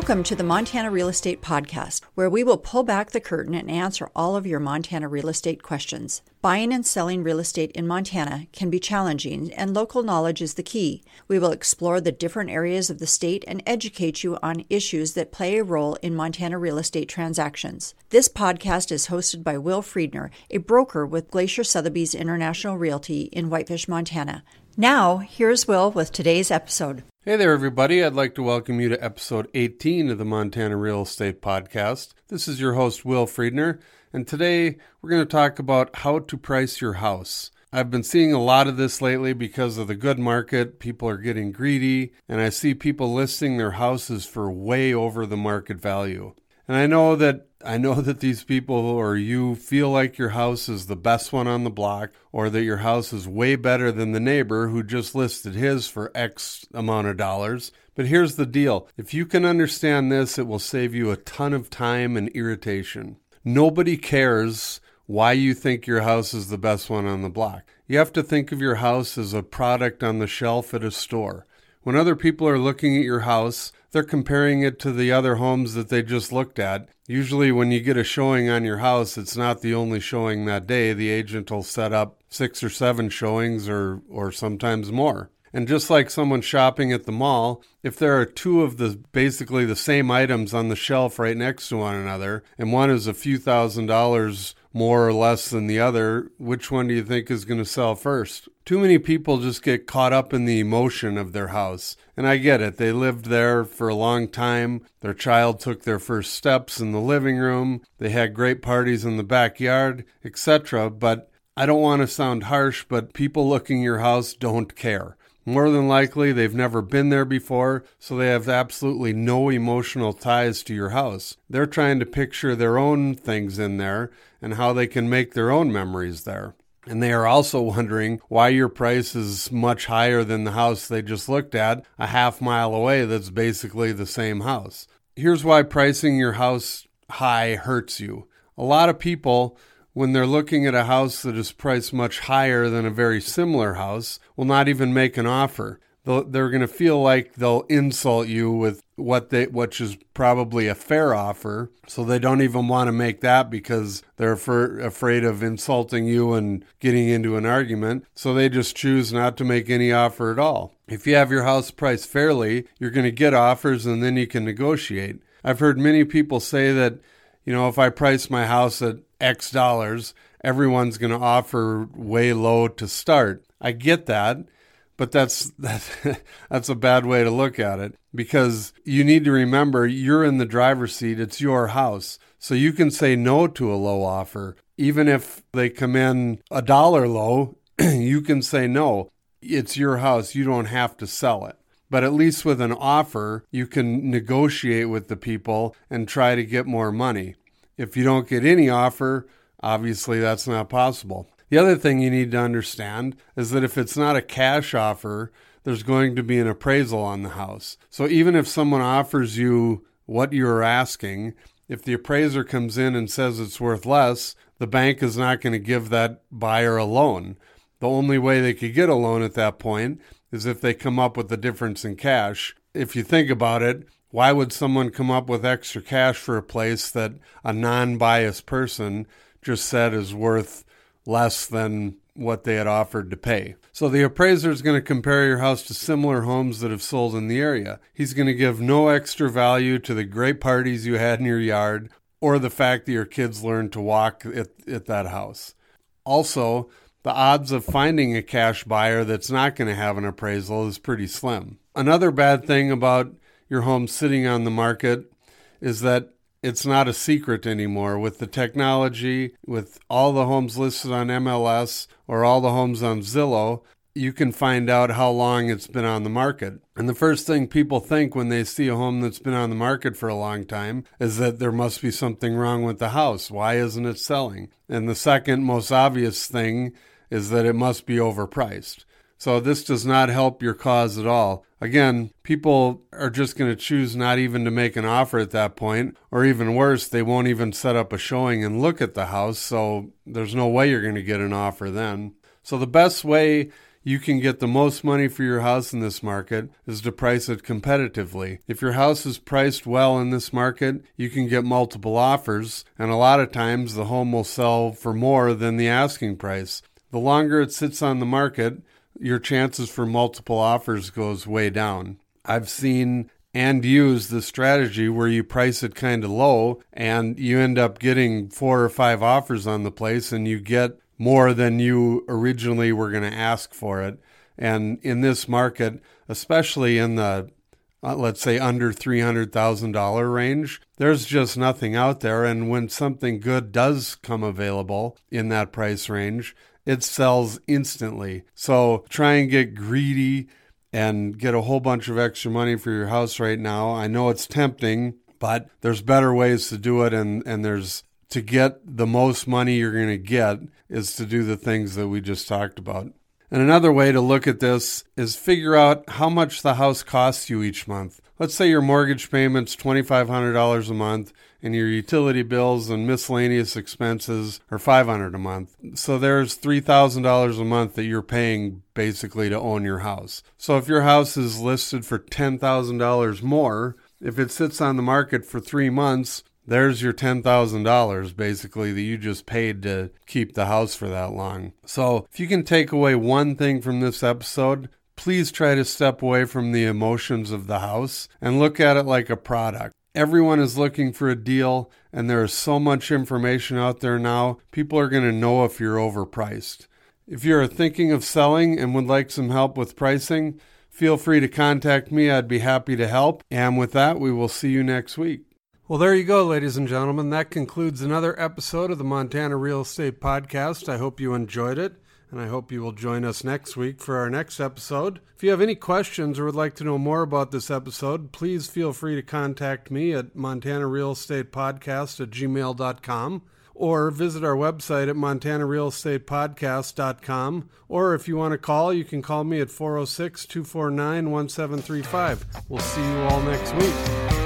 Welcome to the Montana Real Estate Podcast, where we will pull back the curtain and answer all of your Montana real estate questions. Buying and selling real estate in Montana can be challenging, and local knowledge is the key. We will explore the different areas of the state and educate you on issues that play a role in Montana real estate transactions. This podcast is hosted by Will Friedner, a broker with Glacier Sotheby's International Realty in Whitefish, Montana. Now, here's Will with today's episode. Hey there, everybody. I'd like to welcome you to episode 18 of the Montana Real Estate Podcast. This is your host, Will Friedner, and today we're going to talk about how to price your house. I've been seeing a lot of this lately because of the good market. People are getting greedy, and I see people listing their houses for way over the market value. And I know that these people or you feel like your house is the best one on the block, or that your house is way better than the neighbor who just listed his for X amount of dollars. But here's the deal. If you can understand this, it will save you a ton of time and irritation. Nobody cares why you think your house is the best one on the block. You have to think of your house as a product on the shelf at a store. When other people are looking at your house, they're comparing it to the other homes that they just looked at. Usually when you get a showing on your house, it's not the only showing that day. The agent will set up 6 or 7 showings or sometimes more. And just like someone shopping at the mall, if there are 2 of the basically the same items on the shelf right next to one another, and one is a few $1,000s more or less than the other, which one do you think is going to sell first? Too many people just get caught up in the emotion of their house. And I get it. They lived there for a long time. Their child took their first steps in the living room. They had great parties in the backyard, etc. But I don't want to sound harsh, but people looking at your house don't care. More than likely, they've never been there before, so they have absolutely no emotional ties to your house. They're trying to picture their own things in there and how they can make their own memories there. And they are also wondering why your price is much higher than the house they just looked at a half mile away that's basically the same house. Here's why pricing your house high hurts you. A lot of people, when they're looking at a house that is priced much higher than a very similar house, will not even make an offer. They're going to feel like they'll insult you with which is probably a fair offer, so they don't even want to make that because they're afraid of insulting you and getting into an argument, so they just choose not to make any offer at all. If you have your house priced fairly, you're going to get offers and then you can negotiate. I've heard many people say that, you know, if I price my house at X dollars, everyone's going to offer way low to start. I get that, but that's a bad way to look at it, because you need to remember you're in the driver's seat. It's your house. So you can say no to a low offer. Even if they come in a dollar low, you can say no. It's your house. You don't have to sell it. But at least with an offer, you can negotiate with the people and try to get more money. If you don't get any offer, obviously that's not possible. The other thing you need to understand is that if it's not a cash offer, there's going to be an appraisal on the house. So even if someone offers you what you're asking, if the appraiser comes in and says it's worth less, the bank is not going to give that buyer a loan. The only way they could get a loan at that point is if they come up with the difference in cash. If you think about it, why would someone come up with extra cash for a place that a non-biased person just said is worth less than what they had offered to pay? So the appraiser is going to compare your house to similar homes that have sold in the area. He's going to give no extra value to the great parties you had in your yard or the fact that your kids learned to walk at that house. Also, the odds of finding a cash buyer that's not going to have an appraisal is pretty slim. Another bad thing about your home sitting on the market is that it's not a secret anymore. With the technology, with all the homes listed on MLS or all the homes on Zillow, you can find out how long it's been on the market. And the first thing people think when they see a home that's been on the market for a long time is that there must be something wrong with the house. Why isn't it selling? And the second most obvious thing is that it must be overpriced. So this does not help your cause at all. Again, people are just going to choose not even to make an offer at that point, or even worse, they won't even set up a showing and look at the house, so there's no way you're going to get an offer then. So the best way You can get the most money for your house in this market is to price it competitively. If your house is priced well in this market, you can get multiple offers, and a lot of times the home will sell for more than the asking price. The longer it sits on the market, your chances for multiple offers goes way down. I've seen and used the strategy where you price it kind of low and you end up getting 4 or 5 offers on the place and you get more than you originally were going to ask for it. And in this market, especially in the, let's say, under $300,000 range, there's just nothing out there. And when something good does come available in that price range, it sells instantly. So try and get greedy and get a whole bunch of extra money for your house right now. I know it's tempting, but there's better ways to do it. And there's to get the most money you're going to get is to do the things that we just talked about. And another way to look at this is figure out how much the house costs you each month. Let's say your mortgage payment's $2,500 a month and your utility bills and miscellaneous expenses are $500 a month. So there's $3,000 a month that you're paying basically to own your house. So if your house is listed for $10,000 more, if it sits on the market for 3 months, there's your $10,000 basically that you just paid to keep the house for that long. So if you can take away one thing from this episode, please try to step away from the emotions of the house and look at it like a product. Everyone is looking for a deal, and there is so much information out there now, people are going to know if you're overpriced. If you're thinking of selling and would like some help with pricing, feel free to contact me. I'd be happy to help. And with that, we will see you next week. Well, there you go, ladies and gentlemen. That concludes another episode of the Montana Real Estate Podcast. I hope you enjoyed it, and I hope you will join us next week for our next episode. If you have any questions or would like to know more about this episode, please feel free to contact me at montanarealestatepodcast@gmail.com or visit our website at montanarealestatepodcast.com. Or if you want to call, you can call me at 406-249-1735. We'll see you all next week.